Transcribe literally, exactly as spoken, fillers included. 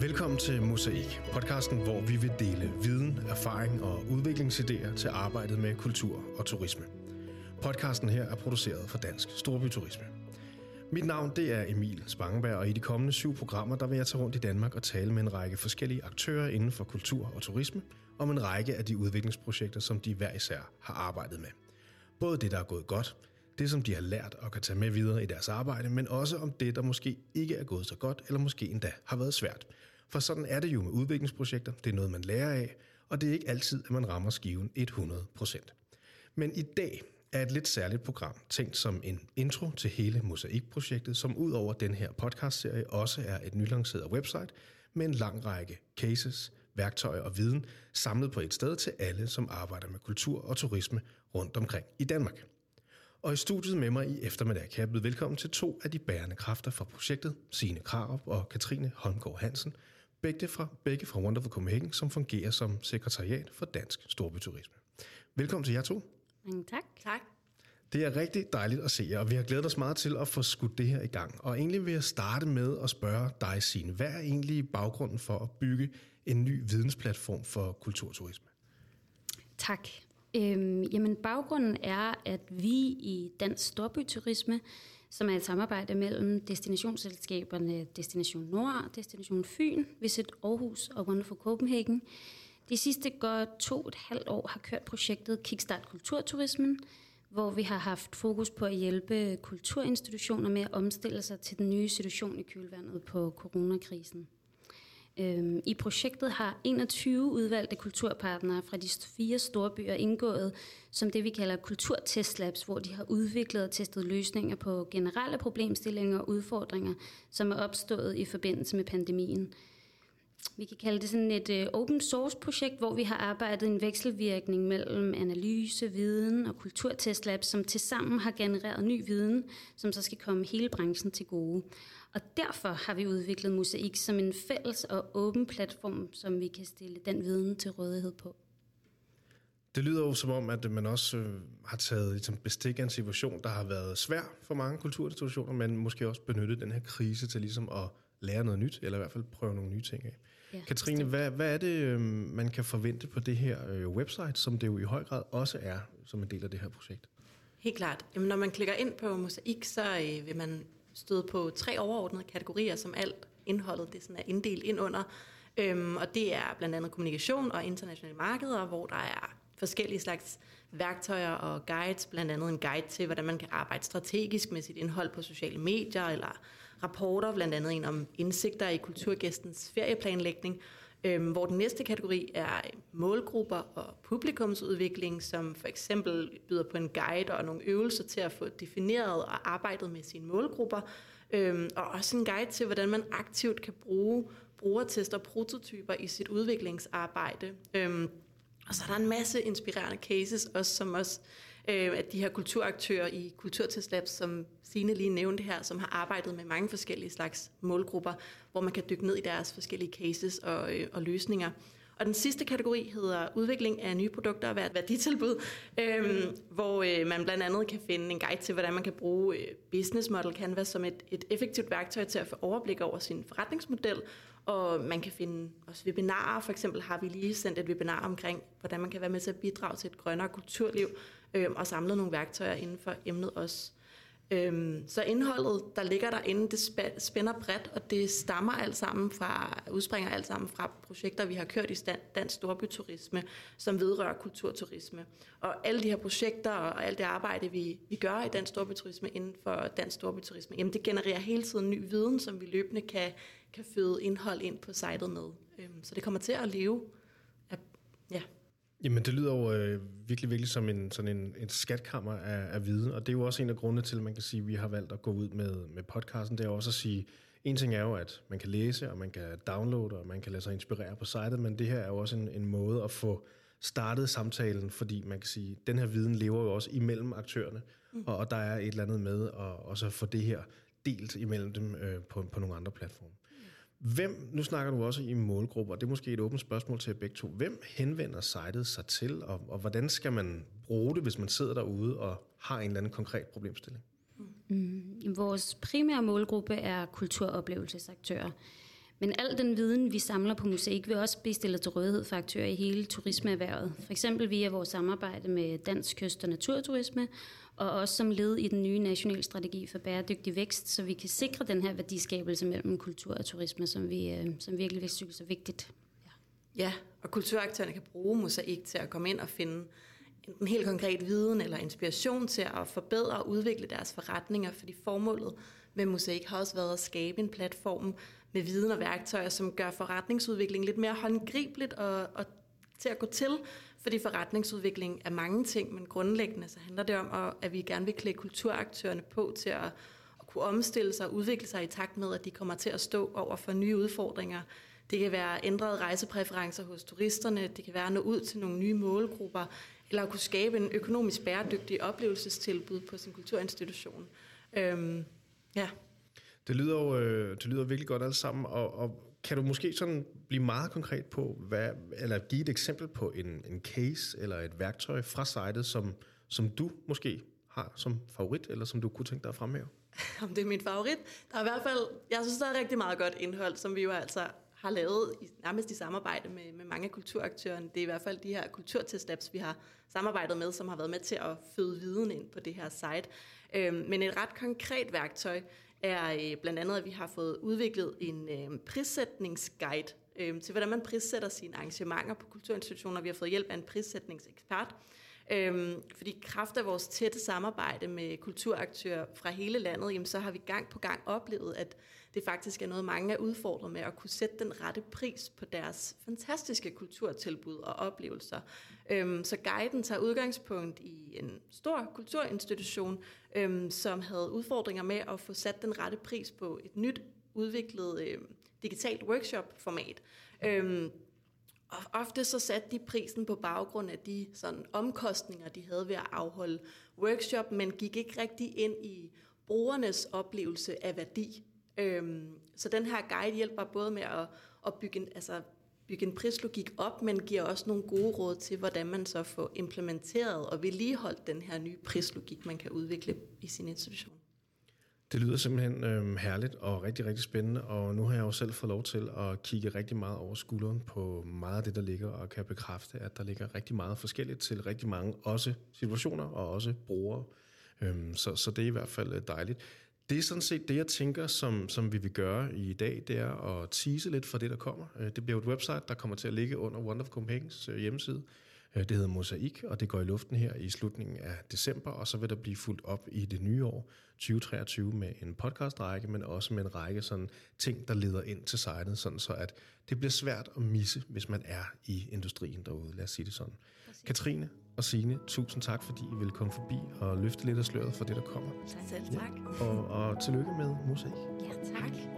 Velkommen til Mosaik, podcasten, hvor vi vil dele viden, erfaring og udviklingsidéer til arbejdet med kultur og turisme. Podcasten her er produceret for Dansk Storbyturisme. Mit navn det er Emil Spangenberg, og i de kommende syv programmer der vil jeg tage rundt i Danmark og tale med en række forskellige aktører inden for kultur og turisme om en række af de udviklingsprojekter, som de hver især har arbejdet med. Både det, der er gået godt, det, som de har lært og kan tage med videre i deres arbejde, men også om det, der måske ikke er gået så godt, eller måske endda har været svært. For sådan er det jo med udviklingsprojekter, det er noget, man lærer af, og det er ikke altid, at man rammer skiven hundrede procent. Men i dag er et lidt særligt program tænkt som en intro til hele Mosaik-projektet, som ud over den her podcastserie også er et nylanceret website med en lang række cases, værktøjer og viden samlet på et sted til alle, som arbejder med kultur og turisme rundt omkring i Danmark. Og i studiet med mig i eftermiddag kan jeg byde velkommen til to af de bærende kræfter fra projektet, Signe Krarup og Katrine Holmgaard Hansen, begge fra, begge fra Wonderful Copenhagen, som fungerer som sekretariat for Dansk Storbyturisme. Velkommen til jer to. Tak. Tak. Det er rigtig dejligt at se jer, og vi har glædet os meget til at få skudt det her i gang. Og egentlig vil jeg starte med at spørge dig, Signe, hvad er egentlig baggrunden for at bygge en ny vidensplatform for kulturturisme? Tak. Øhm, jamen baggrunden er, at vi i Dansk Storbyturisme, som er et samarbejde mellem destinationsselskaberne Destination Nord, Destination Fyn, Visit Aarhus og Wonderful Copenhagen, de sidste godt to og et halvt år har kørt projektet Kickstart Kulturturismen, hvor vi har haft fokus på at hjælpe kulturinstitutioner med at omstille sig til den nye situation i kølvandet på coronakrisen. I projektet har enogtyve udvalgte kulturpartnere fra de fire store byer indgået som det, vi kalder kulturtestlabs, hvor de har udviklet og testet løsninger på generelle problemstillinger og udfordringer, som er opstået i forbindelse med pandemien. Vi kan kalde det sådan et open source-projekt, hvor vi har arbejdet en vekselvirkning mellem analyse, viden og kulturtestlabs, som tilsammen har genereret ny viden, som så skal komme hele branchen til gode. Og derfor har vi udviklet Mosaik som en fælles og åben platform, som vi kan stille den viden til rådighed på. Det lyder jo som om, at man også har taget ligesom, bestik af en situation, der har været svær for mange kulturinstitutioner, men måske også benyttet den her krise til ligesom at lære noget nyt, eller i hvert fald prøve nogle nye ting af. Ja, Katrine, hvad, hvad er det, man kan forvente på det her website, som det jo i høj grad også er som en del af det her projekt? Helt klart. Jamen, når man klikker ind på Mosaik, så øh, vil man støde på tre overordnede kategorier, som alt indholdet det sådan er inddelt ind under. Øhm, og det er blandt andet kommunikation og internationale markeder, hvor der er forskellige slags værktøjer og guides, blandt andet en guide til, hvordan man kan arbejde strategisk med sit indhold på sociale medier, eller rapporter, blandt andet en om indsigter i kulturgæstens ferieplanlægning, øh, hvor den næste kategori er målgrupper og publikumsudvikling, som for eksempel byder på en guide og nogle øvelser til at få defineret og arbejdet med sine målgrupper, øh, og også en guide til, hvordan man aktivt kan bruge brugertester og prototyper i sit udviklingsarbejde. Øh, Og så er der en masse inspirerende cases, også som også øh, at de her kulturaktører i Kulturtestlabs, som Signe lige nævnte her, som har arbejdet med mange forskellige slags målgrupper, hvor man kan dykke ned i deres forskellige cases og, øh, og løsninger. Og den sidste kategori hedder udvikling af nye produkter og værditilbud, øh, hvor øh, man blandt andet kan finde en guide til, hvordan man kan bruge øh, Business Model Canvas som et, et effektivt værktøj til at få overblik over sin forretningsmodel, og man kan finde også webinarer. For eksempel har vi lige sendt et webinar omkring, hvordan man kan være med til at bidrage til et grønnere kulturliv, øh, og samle nogle værktøjer inden for emnet også. Så indholdet, der ligger derinde, det spænder bredt, og det stammer alt sammen fra, udspringer alt sammen fra projekter, vi har kørt i Dansk Storbyturisme, som vedrører kulturturisme. Og alle de her projekter og alt det arbejde, vi, vi gør i Dansk Storbyturisme inden for Dansk Storbyturisme, jamen det genererer hele tiden ny viden, som vi løbende kan, kan føde indhold ind på sitet med. Så det kommer til at leve. Ja. Jamen, det lyder jo øh, virkelig, virkelig som en, sådan en, en skatkammer af, af viden, og det er jo også en af grundene til, at man kan sige, at vi har valgt at gå ud med, med podcasten. Det er også at sige, en ting er jo, at man kan læse, og man kan downloade, og man kan lade sig inspirere på sitet, men det her er jo også en, en måde at få startet samtalen, fordi man kan sige, at den her viden lever jo også imellem aktørerne, mm. og, og der er et eller andet med at så få det her delt imellem dem øh, på, på nogle andre platforme. Hvem, nu snakker du også i målgrupper, det er måske et åbent spørgsmål til begge to. Hvem henvender sitet sig til, og, og hvordan skal man bruge det, hvis man sidder derude og har en eller anden konkret problemstilling? Mm. Vores primære målgruppe er kulturoplevelsesaktører. Men al den viden, vi samler på Mosaik, vil også blive stillet til rådighed for aktører i hele turismeerhvervet. For eksempel via vores samarbejde med Dansk Kyst og Naturturisme, og også som led i den nye nationale strategi for bæredygtig vækst, så vi kan sikre den her værdiskabelse mellem kultur og turisme, som vi som virkelig synes er vigtigt. Ja, ja og kulturaktørerne kan bruge Mosaik til at komme ind og finde en helt konkret viden eller inspiration til at forbedre og udvikle deres forretninger, fordi formålet med Mosaik har også været at skabe en platform med viden og værktøjer, som gør forretningsudvikling lidt mere håndgribeligt og, og til at gå til, fordi forretningsudvikling er mange ting, men grundlæggende så handler det om, at vi gerne vil klæde kulturaktørerne på til at, at kunne omstille sig og udvikle sig i takt med, at de kommer til at stå over for nye udfordringer. Det kan være ændrede rejsepræferencer hos turisterne, det kan være at nå ud til nogle nye målgrupper, eller at kunne skabe en økonomisk bæredygtig oplevelsestilbud på sin kulturinstitution. Øhm, ja. Det lyder jo det lyder virkelig godt alt sammen, og, og kan du måske sådan blive meget konkret på, hvad, eller give et eksempel på en, en case eller et værktøj fra sitet, som, som du måske har som favorit, eller som du kunne tænke dig at fremhæve? Om det er min favorit? Der er i hvert fald, jeg synes, der er rigtig meget godt indhold, som vi jo altså har lavet i, nærmest i samarbejde med, med mange af kulturaktørerne. Det er i hvert fald de her kulturtestlabs, vi har samarbejdet med, som har været med til at føde viden ind på det her site. Øhm, men et ret konkret værktøj er øh, blandt andet, at vi har fået udviklet en øh, prissætningsguide øh, til, hvordan man prissætter sine arrangementer på kulturinstitutioner. Vi har fået hjælp af en prissætningsekspert, øh, fordi i kraft af vores tætte samarbejde med kulturaktører fra hele landet, jamen, så har vi gang på gang oplevet, at det faktisk er noget, mange er udfordret med at kunne sætte den rette pris på deres fantastiske kulturtilbud og oplevelser. Så guiden tager udgangspunkt i en stor kulturinstitution, som havde udfordringer med at få sat den rette pris på et nyt udviklet digitalt workshop-format. Og ofte så satte de prisen på baggrund af de sådan omkostninger, de havde ved at afholde workshop, men gik ikke rigtig ind i brugernes oplevelse af værdi. Så den her guide hjælper både med at, at bygge, en, altså bygge en prislogik op, men giver også nogle gode råd til, hvordan man så får implementeret og vedligeholdt den her nye prislogik, man kan udvikle i sin institution. Det lyder simpelthen øh, herligt og rigtig, rigtig spændende, og nu har jeg jo selv fået lov til at kigge rigtig meget over skulderen på meget af det, der ligger, og kan bekræfte, at der ligger rigtig meget forskelligt til rigtig mange også situationer og også brugere. Øh, så, så det er i hvert fald dejligt. Det er sådan set det, jeg tænker, som, som vi vil gøre i dag, det er at tease lidt for det, der kommer. Det bliver et website, der kommer til at ligge under Wonderful Copenhagens hjemmeside. Det hedder Mosaik, og det går i luften her i slutningen af december, og så vil der blive fulgt op i det nye år tyve treogtyve med en podcastrække, men også med en række sådan ting, der leder ind til sitet, sådan så at det bliver svært at misse, hvis man er i industrien derude. Lad os sige det sådan. Præcis. Katrine og Signe, tusind tak, fordi I ville komme forbi og løfte lidt af sløret for det, der kommer. Selv tak. Ja, og, og tillykke med Mosaik. Ja, tak.